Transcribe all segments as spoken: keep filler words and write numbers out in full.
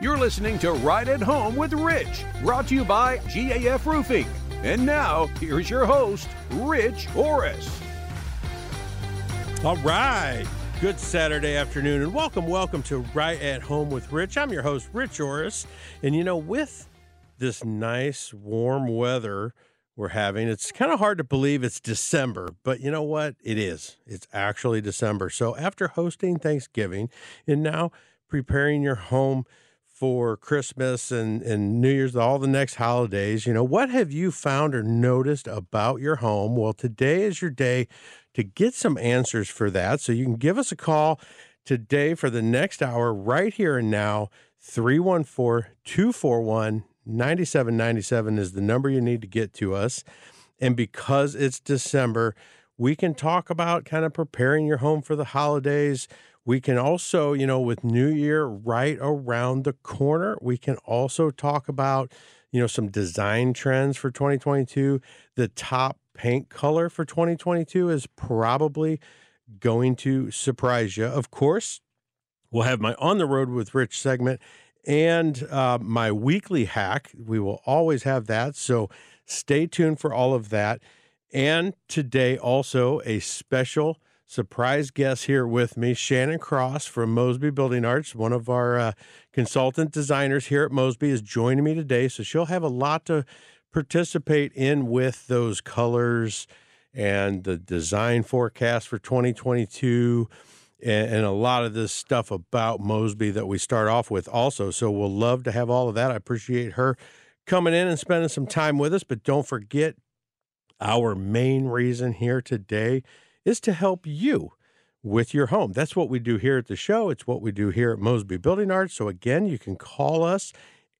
You're listening to Ride at Home with Rich, brought to you by G A F Roofing. And now, here's your host, Rich Horris. All right. Good Saturday afternoon, and welcome, welcome to Right at Home with Rich. I'm your host, Rich Horris, and you know, with this nice, warm weather we're having, it's kind of hard to believe it's December, but you know what? It is. It's actually December. So after hosting Thanksgiving and now preparing your home for Christmas and, and New Year's, all the next holidays, you know, what have you found or noticed about your home? Well, today is your day to get some answers for that. So you can give us a call today for the next hour right here and now. three one four, two four one, nine seven nine seven is the number you need to get to us. And because it's December, we can talk about kind of preparing your home for the holidays. We can also, you know, with New Year right around the corner, we can also talk about, you know, some design trends for twenty twenty-two. The top paint color for twenty twenty-two is probably going to surprise you. Of course, we'll have my On the Road with Rich segment and uh, my weekly hack. We will always have that. So stay tuned for all of that. And today also a special surprise guest here with me, Shannon Cross from Mosby Building Arts. One of our uh, consultant designers here at Mosby is joining me today. So she'll have a lot to participate in with those colors and the design forecast for twenty twenty-two and, and a lot of this stuff about Mosby that we start off with also. So we'll love to have all of that. I appreciate her coming in and spending some time with us. But don't forget, our main reason here today is to help you with your home. That's what we do here at the show. It's what we do here at Mosby Building Arts. So again, you can call us.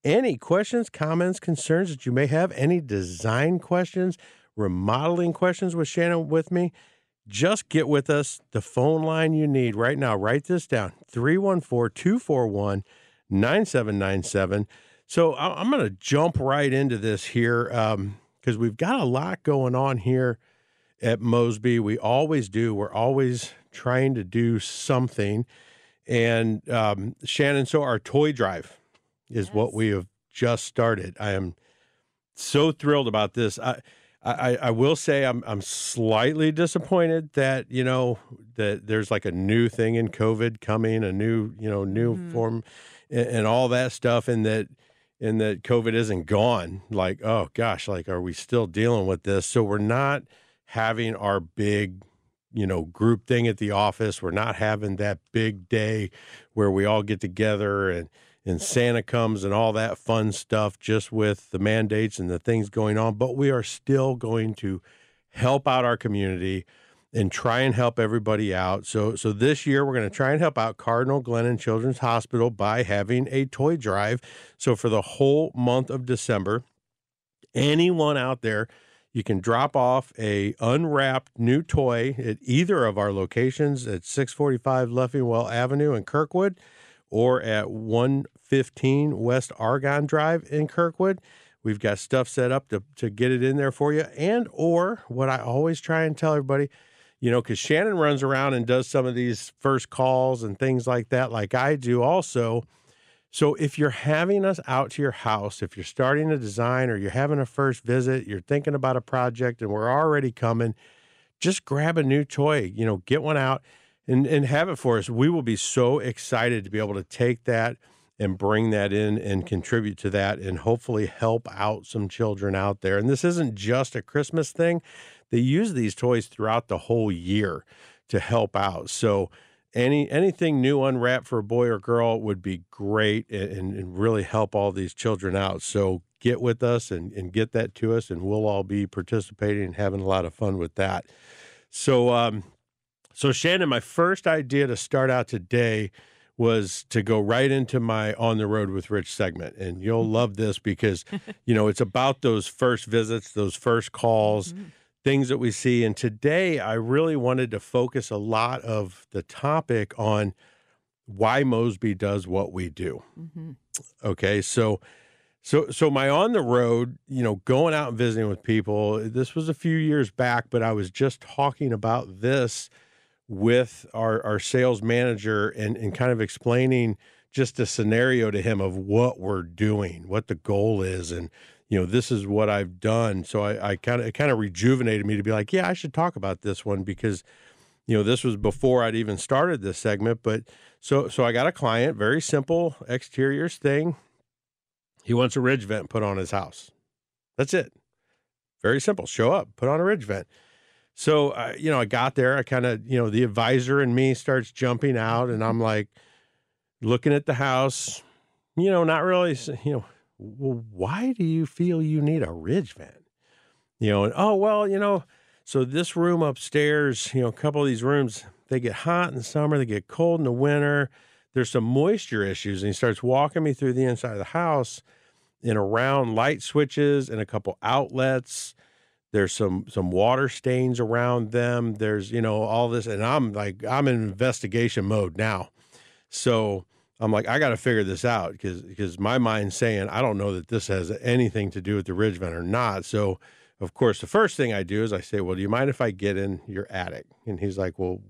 Any questions, comments, concerns that you may have, any design questions, remodeling questions with Shannon with me, just get with us. The phone line you need right now, write this down, three one four, two four one, nine seven nine seven. So I'm going to jump right into this here um, because we've got a lot going on here at Mosby. We always do. We're always trying to do something. And um, Shannon, so our toy drive is yes. what we have just started. I am so thrilled about this. I, I, I will say I'm I'm slightly disappointed that, you know, that there's like a new thing in COVID coming, a new, you know, new mm. form and, and all that stuff. And that, and that COVID isn't gone. Like, oh gosh, like, are we still dealing with this? So we're not having our big, you know, group thing at the office. We're not having that big day where we all get together and, and Santa comes and all that fun stuff just with the mandates and the things going on. But we are still going to help out our community and try and help everybody out. So so this year we're going to try and help out Cardinal Glennon Children's Hospital by having a toy drive. So for the whole month of December, anyone out there, you can drop off a unwrapped new toy at either of our locations at six forty-five Leffingwell Avenue in Kirkwood, or at one fifteen West Argonne Drive in Kirkwood. We've got stuff set up to, to get it in there for you. And or what I always try and tell everybody, you know, because Shannon runs around and does some of these first calls and things like that, like I do also. So if you're having us out to your house, if you're starting a design or you're having a first visit, you're thinking about a project and we're already coming, just grab a new toy, you know, get one out. And and have it for us. We will be so excited to be able to take that and bring that in and contribute to that and hopefully help out some children out there. And this isn't just a Christmas thing. They use these toys throughout the whole year to help out. So any anything new unwrapped for a boy or girl would be great and, and really help all these children out. So get with us and, and get that to us, and we'll all be participating and having a lot of fun with that. So, um, so Shannon, my first idea to start out today was to go right into my On the Road with Rich segment. And you'll love this because, you know, it's about those first visits, those first calls, mm-hmm. things that we see. And today I really wanted to focus a lot of the topic on why Mosby does what we do. Mm-hmm. Okay. So, so, so my on the road, you know, going out and visiting with people, this was a few years back, but I was just talking about this with our, our sales manager and, and kind of explaining just a scenario to him of what we're doing, what the goal is. And, you know, this is what I've done. So I, I kind of, it kind of rejuvenated me to be like, yeah, I should talk about this one because, you know, this was before I'd even started this segment. But so, so I got a client, very simple exteriors thing. He wants a ridge vent put on his house. That's it. Very simple. Show up, put on a ridge vent. So, uh, you know, I got there, I kind of, you know, the advisor in me starts jumping out and I'm like looking at the house, you know, not really, you know, well, why do you feel you need a ridge vent? You know, and, oh, well, you know, so this room upstairs, you know, a couple of these rooms, they get hot in the summer, they get cold in the winter. There's some moisture issues. And he starts walking me through the inside of the house and around light switches and a couple outlets. There's some some water stains around them. There's, you know, all this. And I'm like, I'm in investigation mode now. So I'm like, I got to figure this out because because my mind's saying, I don't know that this has anything to do with the ridge vent or not. So, of course, the first thing I do is I say, well, do you mind if I get in your attic? And he's like, well,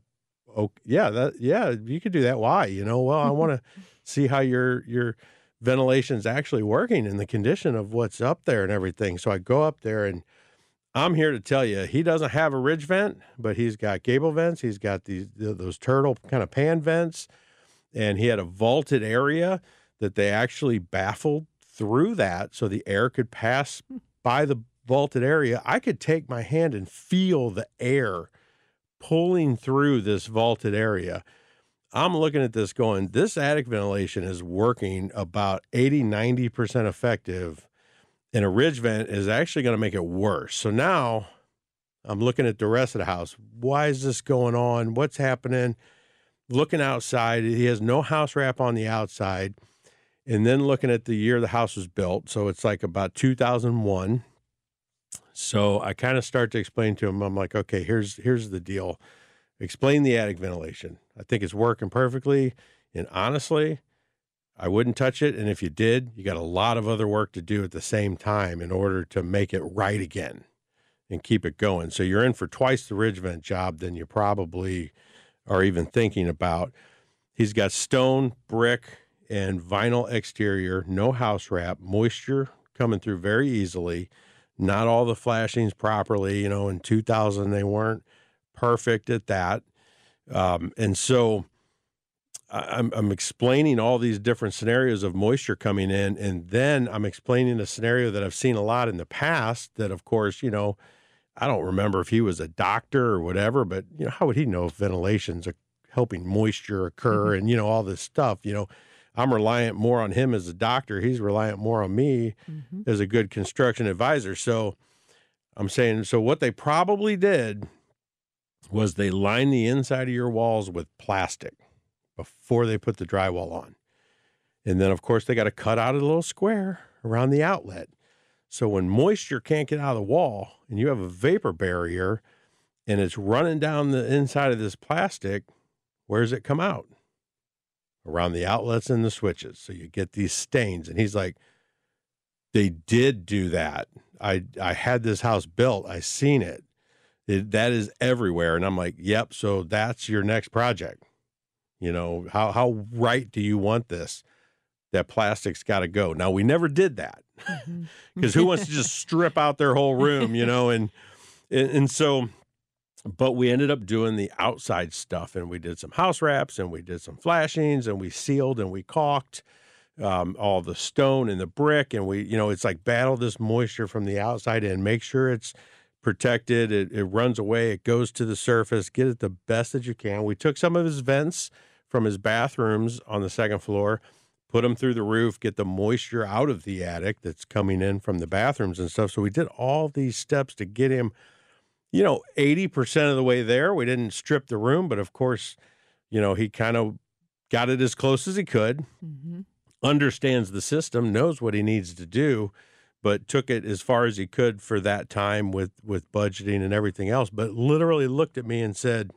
okay, yeah, that, yeah, you could do that. Why? You know, well, I want to see how your your ventilation's actually working and the condition of what's up there and everything. So I go up there and I'm here to tell you, he doesn't have a ridge vent, but he's got gable vents. He's got these those turtle kind of pan vents, and he had a vaulted area that they actually baffled through that so the air could pass by the vaulted area. I could take my hand and feel the air pulling through this vaulted area. I'm looking at this going, this attic ventilation is working about eighty, ninety percent effective. And a ridge vent is actually going to make it worse. So now I'm looking at the rest of the house. Why is this going on? What's happening? Looking outside. He has no house wrap on the outside. And then looking at the year the house was built. So it's like about two thousand one. So I kind of start to explain to him. I'm like, okay, here's here's the deal. Explain the attic ventilation. I think it's working perfectly. And honestly, I wouldn't touch it. And if you did, you got a lot of other work to do at the same time in order to make it right again and keep it going. So you're in for twice the ridge vent job than you probably are even thinking about. He's got stone, brick, and vinyl exterior, no house wrap, moisture coming through very easily, not all the flashings properly. You know, in two thousand, they weren't perfect at that. Um, and so... I'm, I'm explaining all these different scenarios of moisture coming in, and then I'm explaining a scenario that I've seen a lot in the past that, of course, you know, I don't remember if he was a doctor or whatever, but, you know, how would he know if ventilation's helping moisture occur mm-hmm. and, you know, all this stuff? You know, I'm reliant more on him as a doctor. He's reliant more on me mm-hmm. as a good construction advisor. So I'm saying, so what they probably did was they lined the inside of your walls with plastic before they put the drywall on. And then, of course, they got to cut out a little square around the outlet. So when moisture can't get out of the wall and you have a vapor barrier and it's running down the inside of this plastic, where does it come out? Around the outlets and the switches. So you get these stains. And he's like, they did do that. I I had this house built. I seen it. it. That is everywhere. And I'm like, yep, so that's your next project. You know, how how right do you want this? That plastic's got to go. Now, we never did that because who wants to just strip out their whole room, you know? And, and and so, but we ended up doing the outside stuff, and we did some house wraps, and we did some flashings, and we sealed, and we caulked, um, all the stone and the brick. And we, you know, it's like battle this moisture from the outside and make sure it's protected. It, it runs away. It goes to the surface. Get it the best that you can. We took some of his vents from his bathrooms on the second floor, put them through the roof, get the moisture out of the attic that's coming in from the bathrooms and stuff. So we did all these steps to get him, you know, eighty percent of the way there. We didn't strip the room, but of course, you know, he kind of got it as close as he could, mm-hmm. understands the system, knows what he needs to do, but took it as far as he could for that time with, with budgeting and everything else, but literally looked at me and said,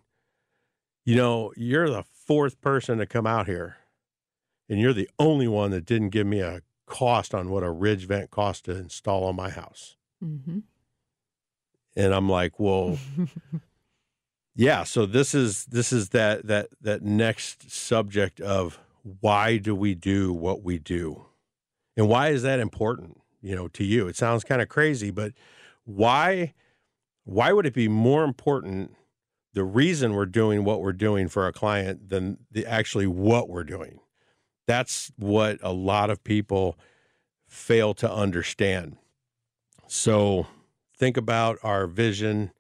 you know, you're the fourth person to come out here, and you're the only one that didn't give me a cost on what a ridge vent cost to install on my house. Mm-hmm. And I'm like, well, yeah. So this is this is that that that next subject of why do we do what we do, and why is that important? You know, to you, it sounds kind of crazy, but why why would it be more important? The reason we're doing what we're doing for a client than the actually what we're doing. That's what a lot of people fail to understand. So think about our vision,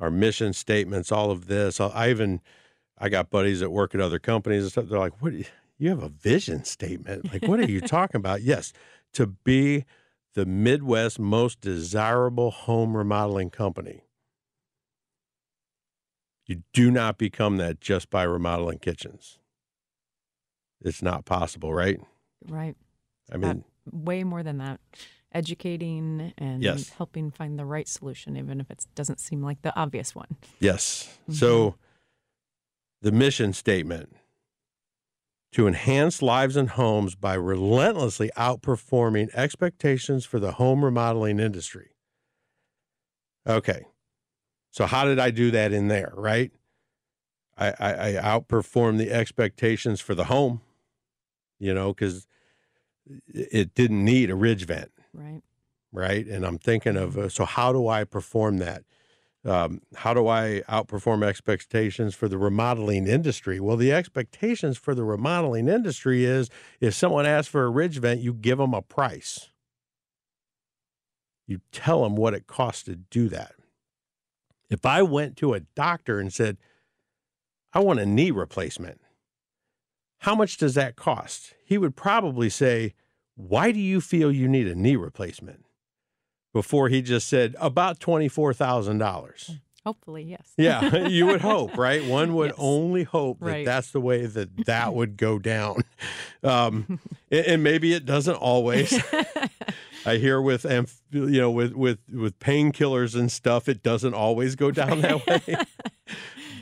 our mission statements, all of this. I even, I got buddies that work at other companies and stuff. They're like, what, you have a vision statement? Like, what are you talking about? Yes, to be the Midwest's most desirable home remodeling company. You do not become that just by remodeling kitchens. It's not possible, right? Right. It's I mean, way more than that. Educating and yes. helping find the right solution, even if it doesn't seem like the obvious one. Yes. Mm-hmm. So the mission statement, to enhance lives and homes by relentlessly outperforming expectations for the home remodeling industry. Okay. So how did I do that in there, right? I, I, I outperformed the expectations for the home, you know, because it didn't need a ridge vent. Right. Right? And I'm thinking of, uh, so how do I perform that? Um, how do I outperform expectations for the remodeling industry? Well, the expectations for the remodeling industry is if someone asks for a ridge vent, you give them a price. You tell them what it costs to do that. If I went to a doctor and said, I want a knee replacement, how much does that cost? He would probably say, why do you feel you need a knee replacement? Before he just said, about twenty-four thousand dollars. Hopefully, yes. Yeah, you would hope, right? One would yes. only hope that right. that's the way that that would go down. Um, and, and maybe it doesn't always. I hear with, you know, with, with, with painkillers and stuff, it doesn't always go down that way.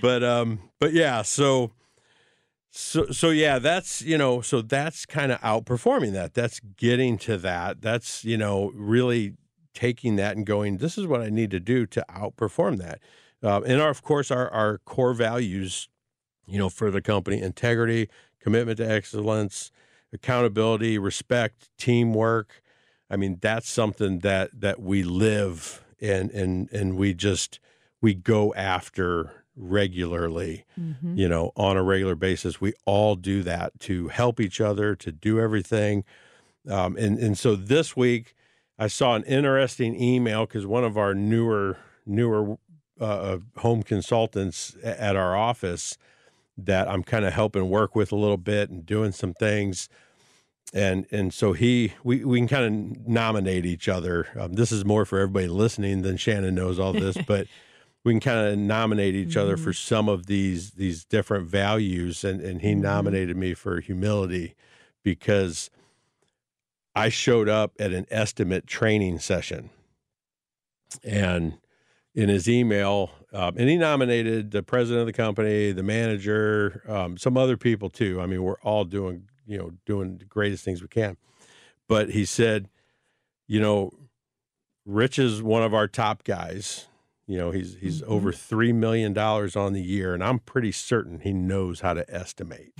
but, um, but yeah, so, so, so yeah, that's, you know, so that's kind of outperforming that. That's getting to that. That's, you know, really taking that and going, this is what I need to do to outperform that. Uh, and our, of course, our, our core values, you know, for the company, integrity, commitment to excellence, accountability, respect, teamwork. I mean, that's something that that we live and and and we just we go after regularly, mm-hmm. you know, on a regular basis. We all do that to help each other, to do everything. Um, and and so this week I saw an interesting email because one of our newer newer uh, home consultants at our office that I'm kind of helping work with a little bit and doing some things. And and so he, we, we can kind of nominate each other. Um, this is more for everybody listening than Shannon knows all this, but we can kind of nominate each mm-hmm. other for some of these these different values. And, and he nominated me for humility because I showed up at an estimate training session. And in his email, um, and he nominated the president of the company, the manager, um, some other people too. I mean, we're all doing you know, doing the greatest things we can. But he said, you know, Rich is one of our top guys. You know, he's he's mm-hmm. over three million dollars on the year, and I'm pretty certain he knows how to estimate.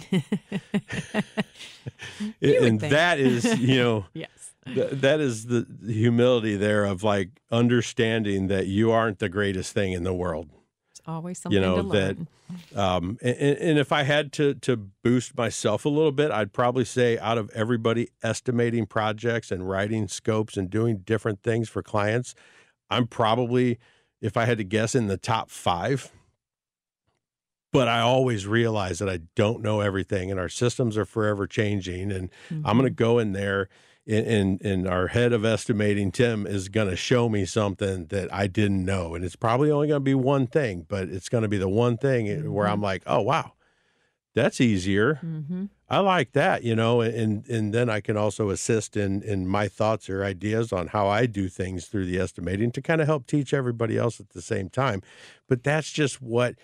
And that is, you know, yes. th- that is the humility there of, like, understanding that you aren't the greatest thing in the world. It's always something you know, to learn. That, um, and, and if I had to, to boost myself a little bit, I'd probably say out of everybody estimating projects and writing scopes and doing different things for clients, I'm probably, if I had to guess, in the top five. But I always realize that I don't know everything, and our systems are forever changing. And mm-hmm. I'm going to go in there, and, and, and our head of estimating, Tim, is going to show me something that I didn't know. And it's probably only going to be one thing, but it's going to be the one thing mm-hmm. where I'm like, oh, wow, that's easier. Mm-hmm. I like that, you know, and and then I can also assist in, in my thoughts or ideas on how I do things through the estimating to kind of help teach everybody else at the same time. But that's just what...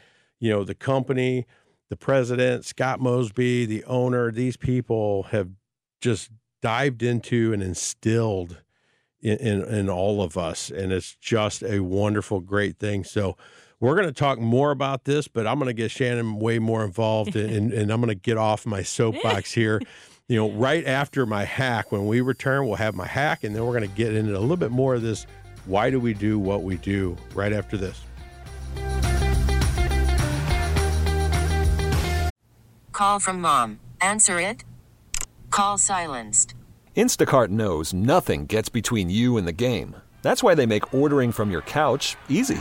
You know, the company, the president, Scott Mosby, the owner, these people have just dived into and instilled in, in, in all of us. And it's just a wonderful, great thing. So we're going to talk more about this, but I'm going to get Shannon way more involved in, and, and I'm going to get off my soapbox here. You know, right after my hack, when we return, we'll have my hack, and then we're going to get into a little bit more of this. Why do we do what we do right after this? Call from mom. Answer it. Call silenced. Instacart knows nothing gets between you and the game. That's why they make ordering from your couch easy.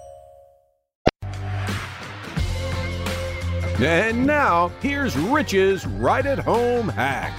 And now, here's Rich's Right at Home hack.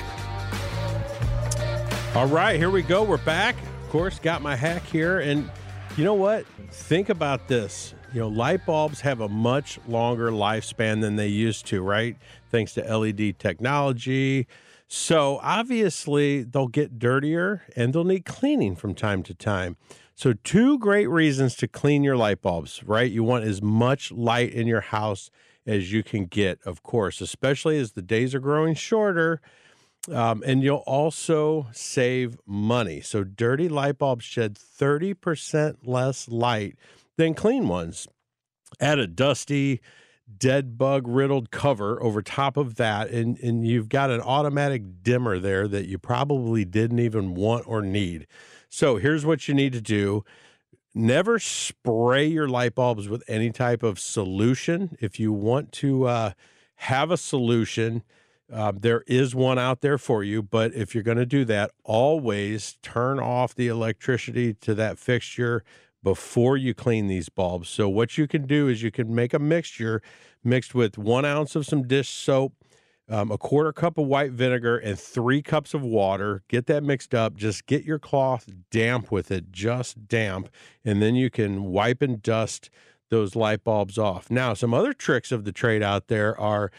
All right, here we go. We're back. Of course, got my hack here. And you know what? Think about this. You know, light bulbs have a much longer lifespan than they used to, right? Thanks to L E D technology. So obviously, they'll get dirtier and they'll need cleaning from time to time. So two great reasons to clean your light bulbs, right? You want as much light in your house as you can get, of course, especially as the days are growing shorter. Um, and you'll also save money. So dirty light bulbs shed thirty percent less light than clean ones. Add a dusty, dead bug riddled cover over top of that, and, and you've got an automatic dimmer there that you probably didn't even want or need. So here's what you need to do. Never spray your light bulbs with any type of solution. If you want to uh, have a solution, uh, there is one out there for you. But if you're going to do that, always turn off the electricity to that fixture before you clean these bulbs. So what you can do is you can make a mixture mixed with one ounce of some dish soap, um, a quarter cup of white vinegar, and three cups of water. Get that mixed up. Just get your cloth damp with it, just damp, and then you can wipe and dust those light bulbs off. Now, some other tricks of the trade out there are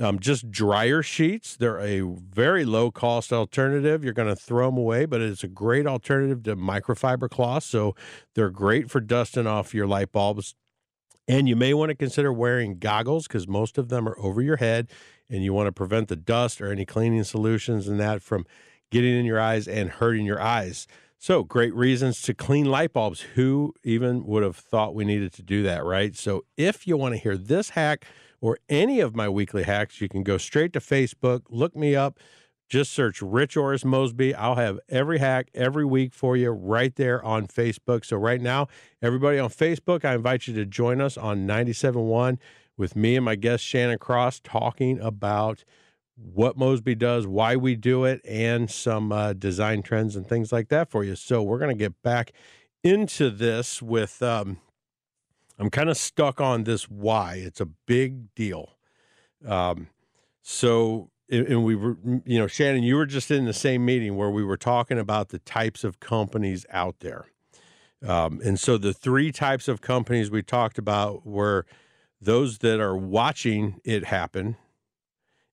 um, just dryer sheets. They're a very low-cost alternative. You're going to throw them away, but it's a great alternative to microfiber cloth, so they're great for dusting off your light bulbs. And you may want to consider wearing goggles because most of them are over your head, and you want to prevent the dust or any cleaning solutions and that from getting in your eyes and hurting your eyes. So great reasons to clean light bulbs. Who even would have thought we needed to do that, right? So if you want to hear this hack or any of my weekly hacks, you can go straight to Facebook, look me up, Just search Rich Horris Mosby. I'll have every hack every week for you right there on Facebook. So right now, everybody on Facebook, I invite you to join us on ninety-seven point one with me and my guest Shannon Cross talking about what Mosby does, why we do it, and some uh, design trends and things like that for you. So we're going to get back into this with, um, I'm kind of stuck on this why. It's a big deal. Um, so, and we were, you know, Shannon, you were just in the same meeting where we were talking about the types of companies out there. Um, and so the three types of companies we talked about were those that are watching it happen.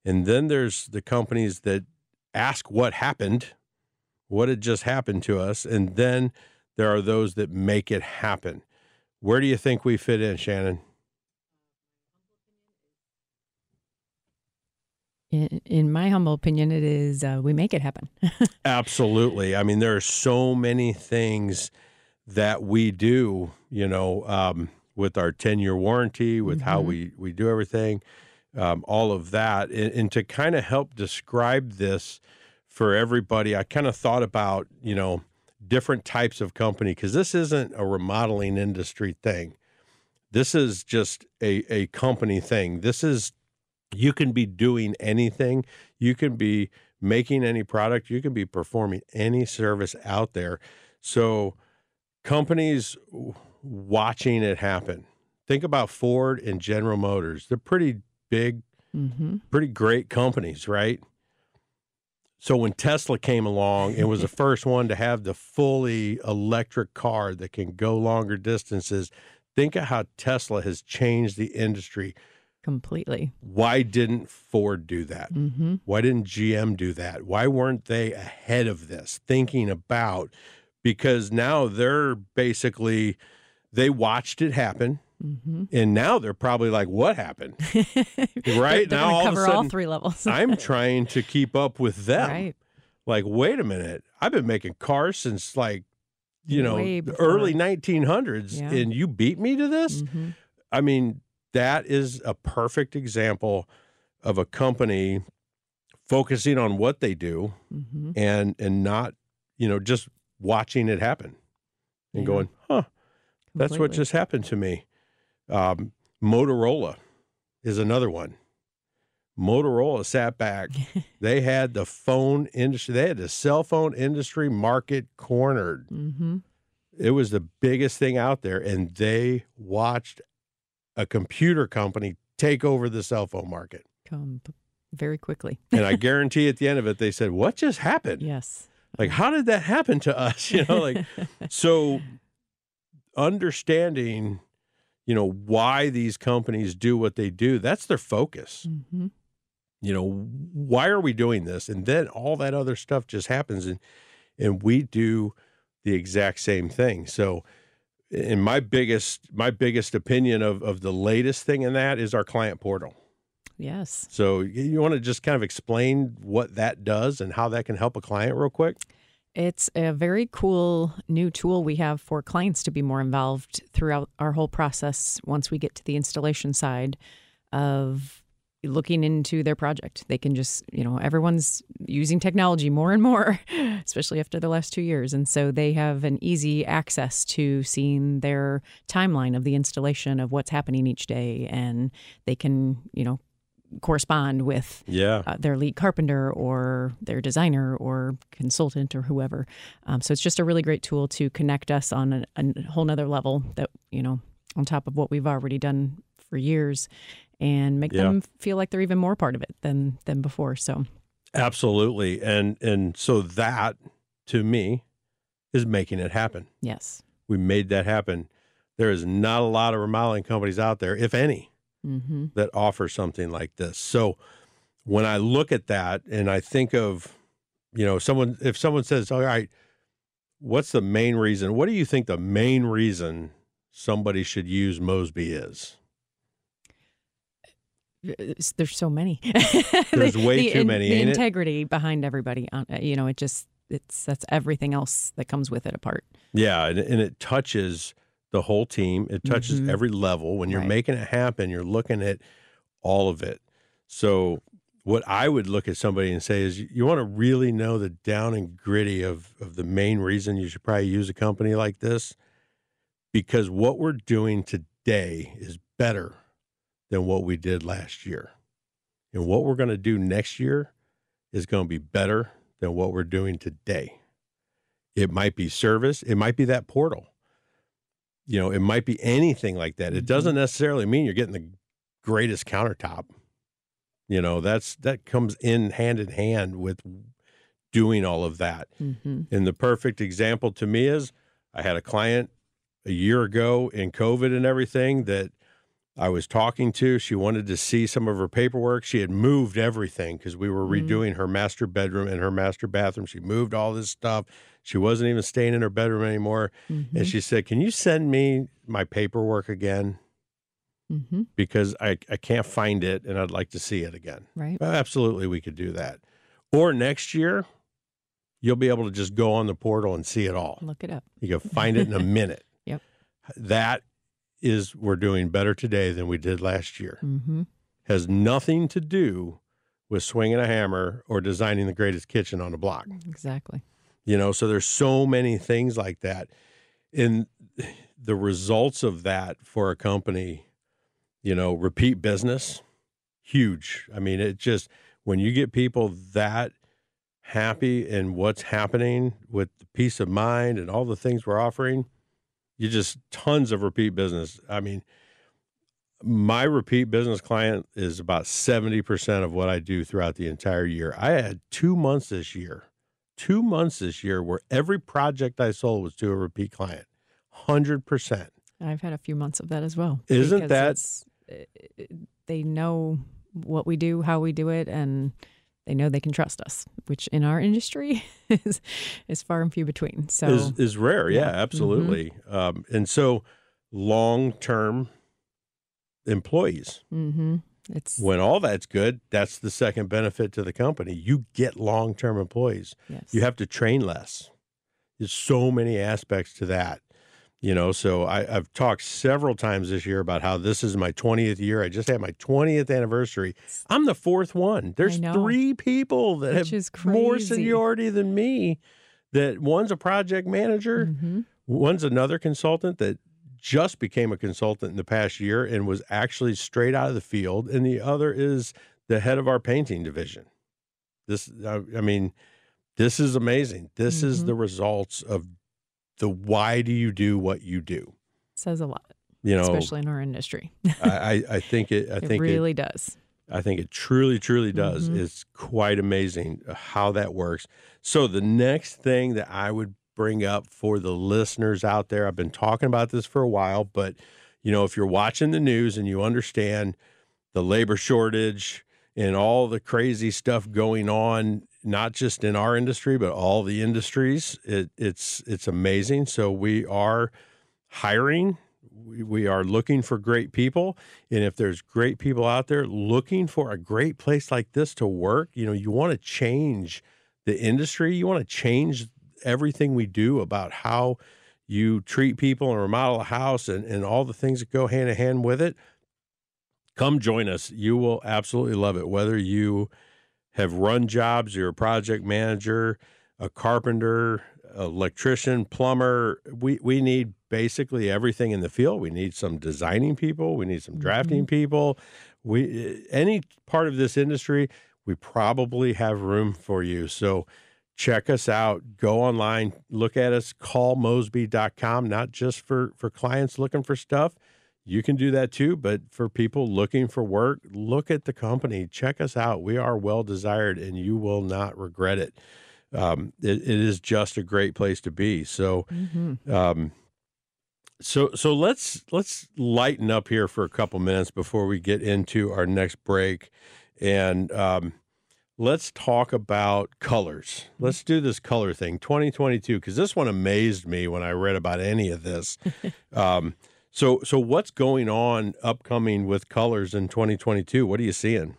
And then there's the companies that ask what happened, what had just happened to us. And then there are those that make it happen. Where do you think we fit in, Shannon? In, in my humble opinion, it is uh, we make it happen. Absolutely. I mean, there are so many things that we do, you know, um, with our ten-year warranty, with mm-hmm. how we, we do everything. Um, all of that. And, and to kind of help describe this for everybody, I kind of thought about, you know, different types of company, because this isn't a remodeling industry thing. This is just a, a company thing. This is, you can be doing anything. You can be making any product. You can be performing any service out there. So companies watching it happen. Think about Ford and General Motors. They're pretty big, mm-hmm. pretty great companies, right? So when Tesla came along, it was the first one to have the fully electric car that can go longer distances. Think of how Tesla has changed the industry. Completely. Why didn't Ford do that? Mm-hmm. Why didn't G M do that? Why weren't they ahead of this, thinking about, because now they're basically, they watched it happen. Mm-hmm. And now they're probably like, what happened? Right? Now all of a sudden, all three levels. I'm trying to keep up with them. Right. Like, wait a minute. I've been making cars since like, you know, the early nineteen hundreds. Yeah. And you beat me to this? Mm-hmm. I mean, that is a perfect example of a company focusing on what they do mm-hmm. and, and not, you know, just watching it happen and yeah. going, huh, completely. That's what just happened to me. Um, Motorola is another one. Motorola sat back. They had the phone industry. They had the cell phone industry market cornered. Mm-hmm. It was the biggest thing out there. And they watched a computer company take over the cell phone market. Come very quickly. And I guarantee at the end of it, they said, what just happened? Yes. Like, how did that happen to us? You know, like, so understanding, you know, why these companies do what they do, that's their focus. Mm-hmm. You know, why are we doing this? And then all that other stuff just happens, and and we do the exact same thing. So in my biggest, my biggest opinion of, of the latest thing in that is our client portal. Yes. So you want to just kind of explain what that does and how that can help a client real quick? It's a very cool new tool we have for clients to be more involved throughout our whole process once we get to the installation side of looking into their project. They can just, you know, everyone's using technology more and more, especially after the last two years. And so they have an easy access to seeing their timeline of the installation of what's happening each day. And they can, you know, correspond with yeah. uh, their lead carpenter or their designer or consultant or whoever. Um, so it's just a really great tool to connect us on a, a whole nother level that, you know, on top of what we've already done for years, and make yeah. them feel like they're even more part of it than, than before. So absolutely. And, and so that to me is making it happen. Yes. We made that happen. There is not a lot of remodeling companies out there, if any, mm-hmm. that offer something like this. So when I look at that and I think of, you know, someone, if someone says, all right, what's the main reason? What do you think the main reason somebody should use Mosby is? There's so many. There's way the, too in, many. The ain't integrity it? Behind everybody. You know, it just, it's, that's everything else that comes with it apart. Yeah. And, and it touches the whole team. It touches mm-hmm. every level. When you're right. making it happen, you're looking at all of it. So what I would look at somebody and say is, you, you want to really know the down and gritty of, of the main reason you should probably use a company like this, because what we're doing today is better than what we did last year. And what we're going to do next year is going to be better than what we're doing today. It might be service. It might be that portal. You know, it might be anything like that. It doesn't necessarily mean you're getting the greatest countertop. You know, that's that comes in hand in hand with doing all of that. Mm-hmm. And the perfect example to me is I had a client a year ago in COVID and everything that I was talking to. She wanted to see some of her paperwork. She had moved everything because we were redoing mm-hmm. her master bedroom and her master bathroom. She moved all this stuff. She wasn't even staying in her bedroom anymore. Mm-hmm. And she said, can you send me my paperwork again? Mm-hmm. Because I, I can't find it and I'd like to see it again. Right. Well, absolutely, we could do that. Or next year, you'll be able to just go on the portal and see it all. Look it up. You can find it in a minute. Yep. That is we're doing better today than we did last year. Mm-hmm. Has nothing to do with swinging a hammer or designing the greatest kitchen on the block. Exactly. You know, so there's so many things like that. And the results of that for a company, you know, repeat business, huge. I mean, it just, when you get people that happy in what's happening with the peace of mind and all the things we're offering, you just tons of repeat business. I mean, my repeat business client is about seventy percent of what I do throughout the entire year. I had two months this year, two months this year where every project I sold was to a repeat client, one hundred percent. I've had a few months of that as well. Isn't that? They know what we do, how we do it, and they know they can trust us, which in our industry is, is far and few between. So is, is rare. Yeah, yeah absolutely. Mm-hmm. Um, and so long-term employees, mm-hmm. it's when all that's good, that's the second benefit to the company. You get long-term employees. Yes. You have to train less. There's so many aspects to that. You know, so I, I've talked several times this year about how this is my twentieth year. I just had my twentieth anniversary. I'm the fourth one. There's three people that Which have more seniority than me. That one's a project manager. Mm-hmm. One's another consultant that just became a consultant in the past year and was actually straight out of the field. And the other is the head of our painting division. This, I, I mean, this is amazing. This mm-hmm. is the results of the why do you do what you do? Says a lot, you know, especially in our industry. I, I think it. I it think really it, does. I think it truly, truly does. Mm-hmm. It's quite amazing how that works. So the next thing that I would bring up for the listeners out there, I've been talking about this for a while, but you know, if you're watching the news and you understand the labor shortage and all the crazy stuff going on, not just in our industry, but all the industries, it, it's it's amazing. So we are hiring. We, we are looking for great people. And if there's great people out there looking for a great place like this to work, you know, you want to change the industry. You want to change everything we do about how you treat people and remodel a house and, and all the things that go hand in hand with it. Come join us. You will absolutely love it, whether you have run jobs, you're a project manager, a carpenter, electrician, plumber. We we need basically everything in the field. We need some designing people. We need some drafting mm-hmm. people. We any part of this industry, we probably have room for you. So check us out. Go online. Look at us. Call Mosby dot com, not just for, for clients looking for stuff. You can do that too, but for people looking for work, look at the company. Check us out. We are well desired, and you will not regret it. Um, it, it is just a great place to be. So, mm-hmm. um, so, so let's let's lighten up here for a couple minutes before we get into our next break, and um, let's talk about colors. Let's do this color thing, twenty twenty-two, because this one amazed me when I read about any of this. Um, So so what's going on upcoming with colors in twenty twenty-two? What are you seeing?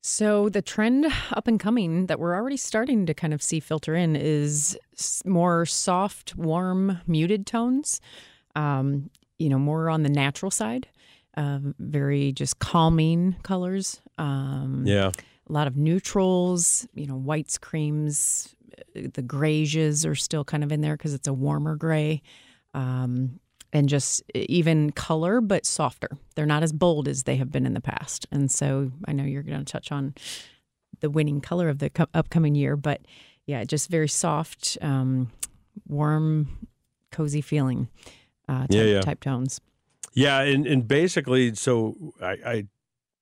So the trend up and coming that we're already starting to kind of see filter in is more soft, warm, muted tones, um, you know, more on the natural side, um, very just calming colors, Um, yeah. A lot of neutrals, you know, whites, creams, the grays are still kind of in there because it's a warmer gray. Um, and just even color, but softer. They're not as bold as they have been in the past. And so I know you're going to touch on the winning color of the co- upcoming year, but yeah, just very soft, um, warm, cozy feeling uh, type, yeah, yeah. type tones. Yeah, and, and basically, so I, I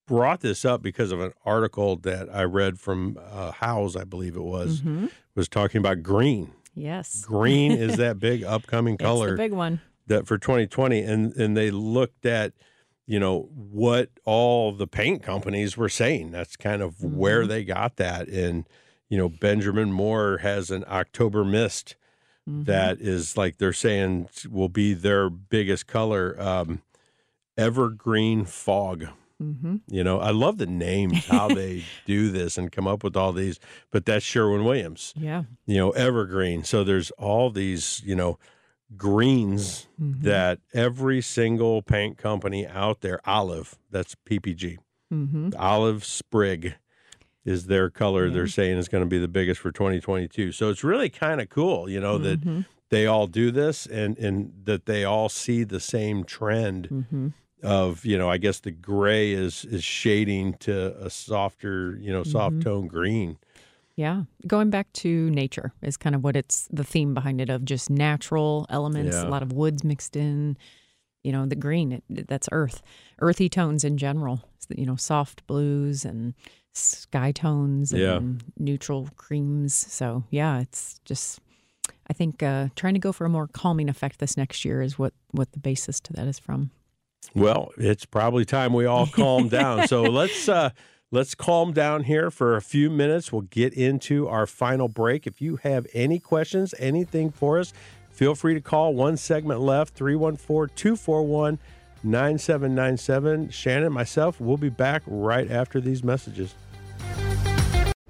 brought this up because of an article that I read from uh, Howes, I believe it was, mm-hmm. was talking about green. Yes. Green is that big upcoming color. It's the big one. That for twenty twenty, and, and they looked at, you know, what all the paint companies were saying. That's kind of mm-hmm. where they got that. And, you know, Benjamin Moore has an October mist mm-hmm. that is, like they're saying, will be their biggest color, um, evergreen fog. Mm-hmm. You know, I love the names, how they do this and come up with all these, but that's Sherwin-Williams. Yeah. You know, evergreen. So there's all these, you know, greens mm-hmm. that every single paint company out there, olive, that's P P G, mm-hmm. olive sprig is their color mm-hmm. they're saying is going to be the biggest for twenty twenty-two. So it's really kind of cool, you know, that mm-hmm. they all do this and, and that they all see the same trend mm-hmm. of, you know, I guess the gray is, is shading to a softer, you know, soft mm-hmm. tone green. Yeah. Going back to nature is kind of what it's the theme behind it, of just natural elements, yeah. a lot of woods mixed in, you know, the green, it, that's earth, earthy tones in general, you know, soft blues and sky tones and yeah. neutral creams. So, yeah, it's just, I think uh, trying to go for a more calming effect this next year is what, what the basis to that is from. Well, it's probably time we all calm down. So let's... Uh, Let's calm down here for a few minutes. We'll get into our final break. If you have any questions, anything for us, feel free to call. One segment left, three one four, two four one, nine seven nine seven. Shannon, myself, we'll be back right after these messages.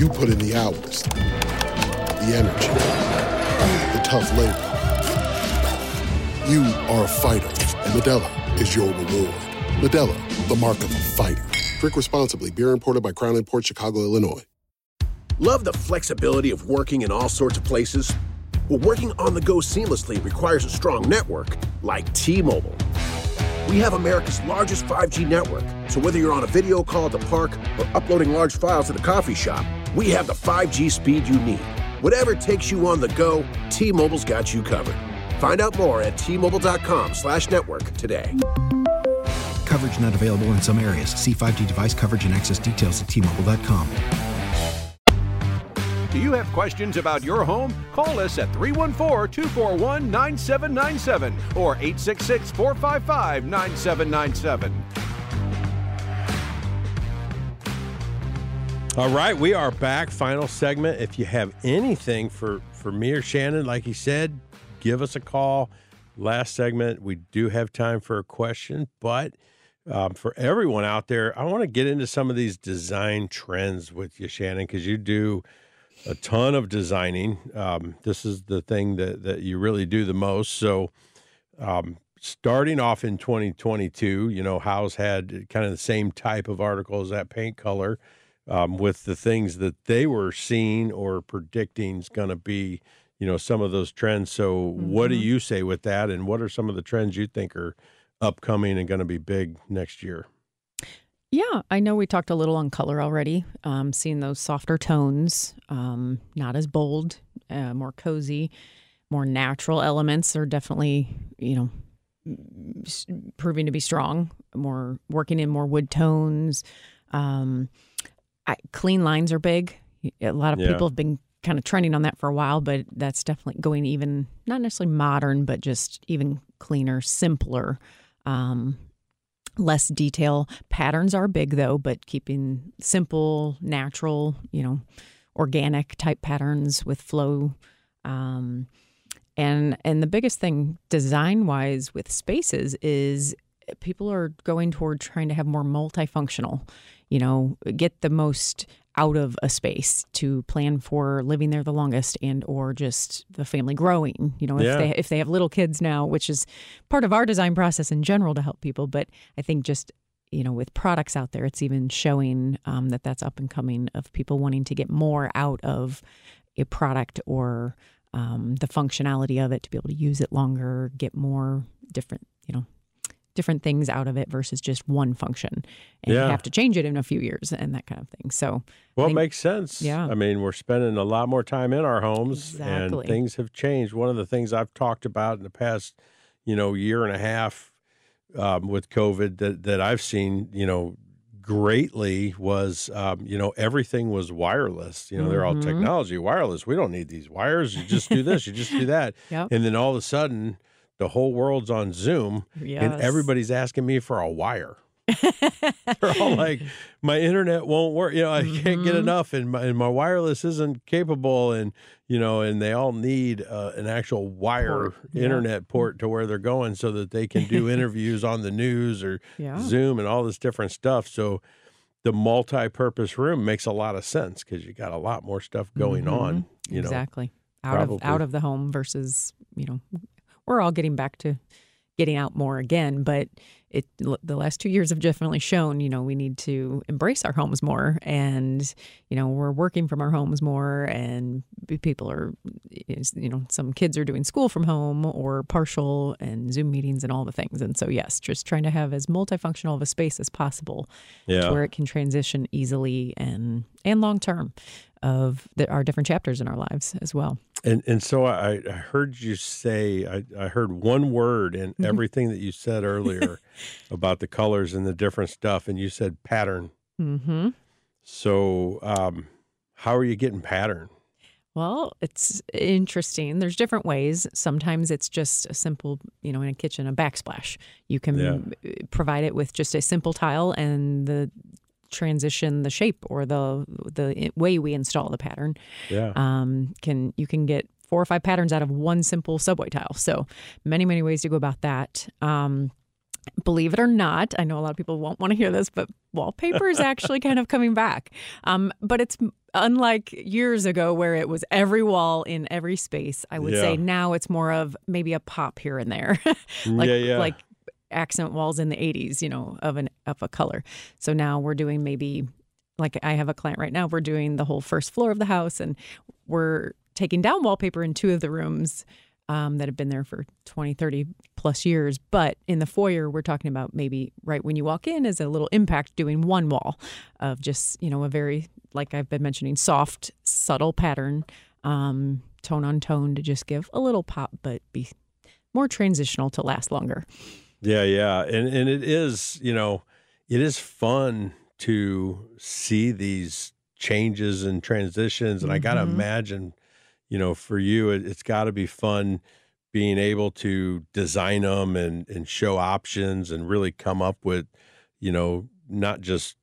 You put in the hours, the energy, the tough labor. You are a fighter, and Modelo is your reward. Modelo, the mark of a fighter. Drink responsibly. Beer imported by Crown Imports, Chicago, Illinois. Love the flexibility of working in all sorts of places? Well, working on the go seamlessly requires a strong network like T-Mobile. We have America's largest five G network, so whether you're on a video call at the park or uploading large files at a coffee shop, we have the five G speed you need. Whatever takes you on the go, T-Mobile's got you covered. Find out more at T-Mobile.com slash network today. Coverage not available in some areas. See five G device coverage and access details at T Mobile dot com. Do you have questions about your home? Call us at three one four, two four one, nine seven nine seven or eight six six, four five five, nine seven nine seven. All right, we are back. Final segment. If you have anything for, for me or Shannon, like he said, give us a call. Last segment, we do have time for a question, but um, for everyone out there, I want to get into some of these design trends with you, Shannon, because you do a ton of designing. Um, this is the thing that, that you really do the most. So, um, starting off in twenty twenty-two, you know, Howes had kind of the same type of article as that paint color, um, with the things that they were seeing or predicting is going to be, you know, some of those trends. So mm-hmm. what do you say with that? And what are some of the trends you think are upcoming and going to be big next year? Yeah, I know we talked a little on color already, um, seeing those softer tones, um, not as bold, uh, more cozy, more natural elements are definitely, you know, proving to be strong, more working in more wood tones. Um, I, clean lines are big. A lot of yeah. people have been kind of trending on that for a while, but that's definitely going even, not necessarily modern, but just even cleaner, simpler, um, less detail. Patterns are big though, but keeping simple, natural, you know, organic type patterns with flow. Um, And and the biggest thing design-wise with spaces is people are going toward trying to have more multifunctional, you know, get the most out of a space to plan for living there the longest and or just the family growing, you know, if, yeah. they, if they have little kids now, which is part of our design process in general to help people. But I think just, you know, with products out there, it's even showing um, that that's up and coming of people wanting to get more out of a product or Um, the functionality of it, to be able to use it longer, get more different, you know, different things out of it versus just one function. And yeah. you have to change it in a few years and that kind of thing. So, well, think, it makes sense. Yeah. I mean, we're spending a lot more time in our homes exactly. and things have changed. One of the things I've talked about in the past, you know, year and a half um, with COVID that, that I've seen, you know, greatly was, um, you know, everything was wireless. You know, they're all technology, wireless. We don't need these wires. You just do this, you just do that. Yep. And then all of a sudden, the whole world's on Zoom yes. and everybody's asking me for a wire. They're all like, my internet won't work. You know, I mm-hmm. can't get enough and my, and my wireless isn't capable. And, you know, and they all need uh, an actual wire port. internet yeah. port to where they're going so that they can do interviews on the news or yeah. Zoom and all this different stuff. So the multi-purpose room makes a lot of sense because you got a lot more stuff going mm-hmm. on, you exactly. know, out probably. of, out of the home versus, you know, we're all getting back to getting out more again, but it the last two years have definitely shown, you know, we need to embrace our homes more and, you know, we're working from our homes more and people are, you know, some kids are doing school from home or partial and Zoom meetings and all the things. And so, yes, just trying to have as multifunctional of a space as possible yeah. to where it can transition easily and, and long term of the, our different chapters in our lives as well. And and so I, I heard you say, I, I heard one word in everything that you said earlier about the colors and the different stuff, and you said pattern. Mm-hmm. So um, how are you getting pattern? Well, it's interesting. There's different ways. Sometimes it's just a simple, you know, in a kitchen, a backsplash. You can yeah. provide it with just a simple tile and the transition the shape or the the way we install the pattern. Yeah. Um, can you can get four or five patterns out of one simple subway tile. So many, many ways to go about that. Um, believe it or not, I know a lot of people won't want to hear this, but wallpaper is actually kind of coming back. Um, but it's unlike years ago where it was every wall in every space. I would yeah. say now it's more of maybe a pop here and there. like yeah, yeah. like accent walls in the eighties, you know, of an of a color. So now we're doing maybe, like I have a client right now, we're doing the whole first floor of the house and we're taking down wallpaper in two of the rooms um, that have been there for twenty, thirty plus years. But in the foyer, we're talking about maybe right when you walk in is a little impact doing one wall of just, you know, a very, like I've been mentioning, soft, subtle pattern, um, tone on tone to just give a little pop, but be more transitional to last longer. Yeah, yeah. And and it is, you know, it is fun to see these changes and transitions. And mm-hmm. I got to imagine, you know, for you, it, it's got to be fun being able to design them and, and show options and really come up with, you know, not just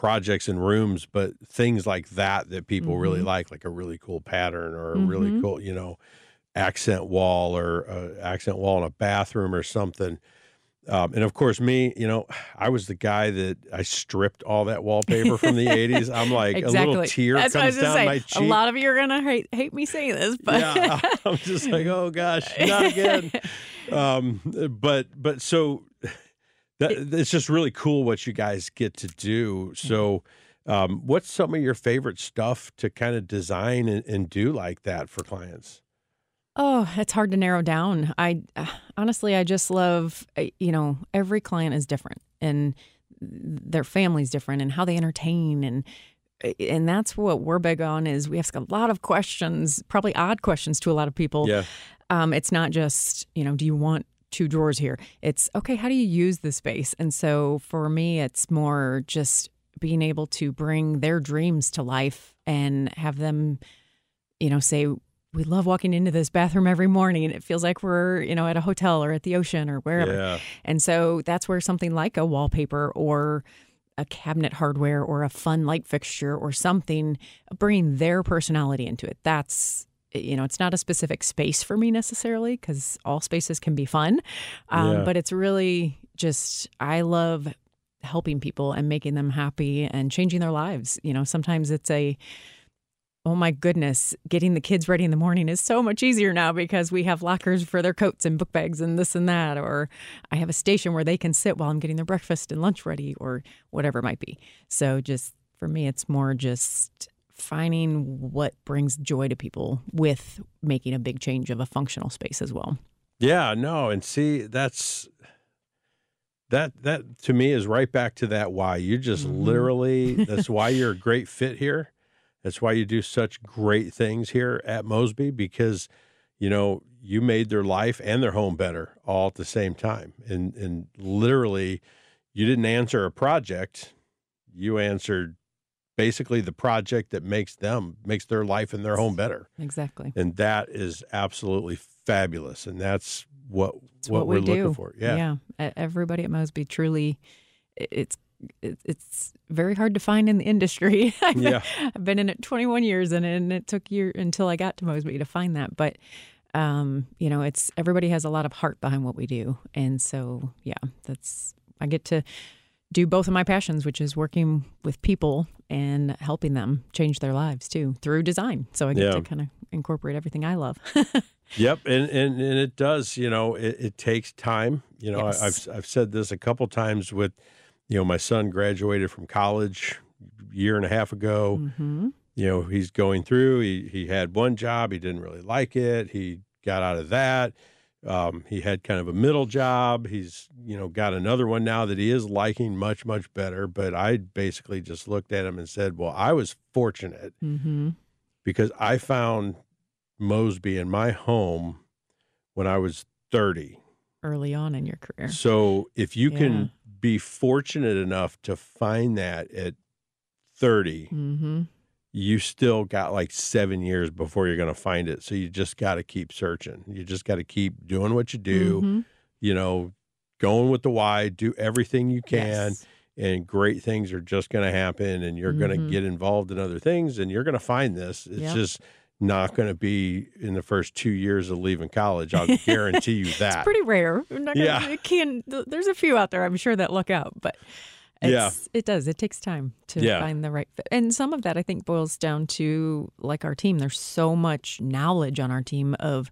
projects and rooms, but things like that that people mm-hmm. really like, like a really cool pattern or a mm-hmm. really cool, you know, accent wall or a accent wall in a bathroom or something. Um, and of course, me, you know, I was the guy that I stripped all that wallpaper from the eighties. I'm like exactly. a little tear That's comes down saying. my cheek. A lot of you are gonna hate, hate me saying this, but yeah, I'm just like, oh gosh, not again. Um, but but so that, it's just really cool what you guys get to do. So um, what's some of your favorite stuff to kind of design and, and do like that for clients? Oh, it's hard to narrow down. I honestly, I just love, you know, every client is different and their family's different and how they entertain. And and that's what we're big on is we ask a lot of questions, probably odd questions to a lot of people. Yeah. Um, it's not just, you know, do you want two drawers here? It's, okay, how do you use the space? And so for me, it's more just being able to bring their dreams to life and have them, you know, say, we love walking into this bathroom every morning and it feels like we're, you know, at a hotel or at the ocean or wherever. Yeah. And so that's where something like a wallpaper or a cabinet hardware or a fun light fixture or something, bringing their personality into it. That's, you know, it's not a specific space for me necessarily because all spaces can be fun. Um, yeah. But it's really just, I love helping people and making them happy and changing their lives. You know, sometimes it's a, oh my goodness, getting the kids ready in the morning is so much easier now because we have lockers for their coats and book bags and this and that. Or I have a station where they can sit while I'm getting their breakfast and lunch ready or whatever it might be. So just for me, it's more just finding what brings joy to people with making a big change of a functional space as well. Yeah, no. And see, that's that that to me is right back to that why. You just mm-hmm. literally, that's why you're a great fit here. That's why you do such great things here at Mosby because, you know, you made their life and their home better all at the same time. And and literally, you didn't answer a project. You answered basically the project that makes them, makes their life and their home better. Exactly. And that is absolutely fabulous. And that's what, what, what we're we do. looking for. Yeah. Yeah. Everybody at Mosby truly, it's It's very hard to find in the industry. Yeah. I've been in it twenty-one years, and, and it took year until I got to Mosby to find that. But, um, you know, it's everybody has a lot of heart behind what we do. And so, yeah, that's I get to do both of my passions, which is working with people and helping them change their lives, too, through design. So I get yeah. to kind of incorporate everything I love. Yep. And, and, and it does, you know, it, it takes time. You know, yes. I, I've I've said this a couple times with you know, my son graduated from college a year and a half ago. Mm-hmm. You know, he's going through. He he had one job. He didn't really like it. He got out of that. Um, he had kind of a middle job. He's, you know, got another one now that he is liking much, much better. But I basically just looked at him and said, well, I was fortunate mm-hmm. because I found Mosby in my home when I was thirty. Early on in your career. So if you yeah. can be fortunate enough to find that at thirty, mm-hmm. you still got like seven years before you're going to find it. So you just got to keep searching. You just got to keep doing what you do, mm-hmm. you know, going with the why, do everything you can, yes. and great things are just going to happen, and you're mm-hmm. going to get involved in other things, and you're going to find this. It's yep. just not going to be in the first two years of leaving college. I'll guarantee you that. It's pretty rare. I'm not gonna, yeah. it can, there's a few out there, I'm sure, that look out, but it's, yeah. it does. It takes time to yeah. find the right fit. And some of that, I think, boils down to, like, our team. There's so much knowledge on our team of,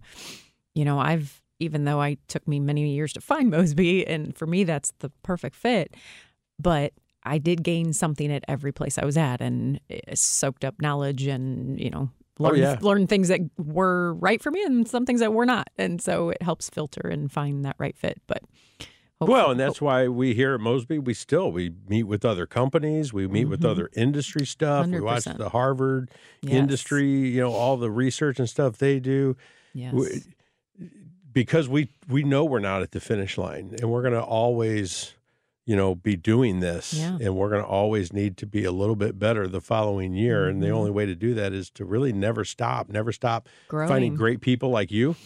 you know, I've, even though I took me many years to find Mosby, and for me, that's the perfect fit, but I did gain something at every place I was at and soaked up knowledge and, you know, Learn, oh, yeah. learn things that were right for me and some things that were not. And so it helps filter and find that right fit. But hopefully, Well, and that's hope. why we here at Mosby, we still, we meet with other companies. We meet mm-hmm. with other industry stuff. one hundred percent. We watch the Harvard yes. industry, you know, all the research and stuff they do. Yes. We, because we, we know we're not at the finish line, and we're going to always, you know, be doing this, yeah. and we're going to always need to be a little bit better the following year. Mm-hmm. And the only way to do that is to really never stop, never stop growing. Finding great people like you,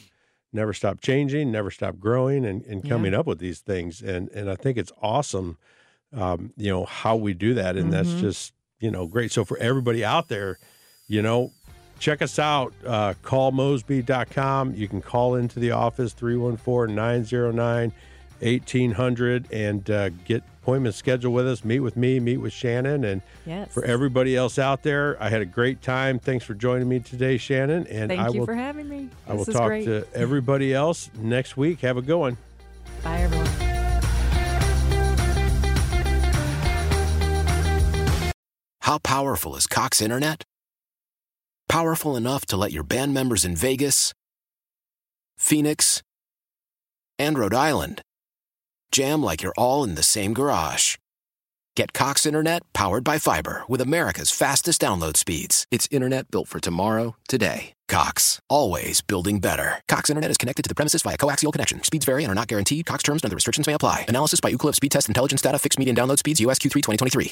never stop changing, never stop growing and, and coming yeah. up with these things. And, and I think it's awesome, um, you know, how we do that. And mm-hmm. that's just, you know, great. So for everybody out there, you know, check us out, uh, call mosby dot com. You can call into the office, three one four, nine zero nine, eighteen hundred, and uh, get appointments scheduled with us. Meet with me, meet with Shannon, and yes. for everybody else out there, I had a great time. Thanks for joining me today, Shannon. And Thank I you will, for having me. This I will talk great. to everybody else next week. Have a good one. Bye, everyone. How powerful is Cox Internet? Powerful enough to let your band members in Vegas, Phoenix, and Rhode Island jam like you're all in the same garage. Get Cox Internet powered by fiber with America's fastest download speeds. It's internet built for tomorrow, today. Cox, always building better. Cox Internet is connected to the premises via coaxial connection. Speeds vary and are not guaranteed. Cox terms and other restrictions may apply. Analysis by Ookla Speedtest Intelligence data. Fixed median download speeds. U S Q three twenty twenty-three.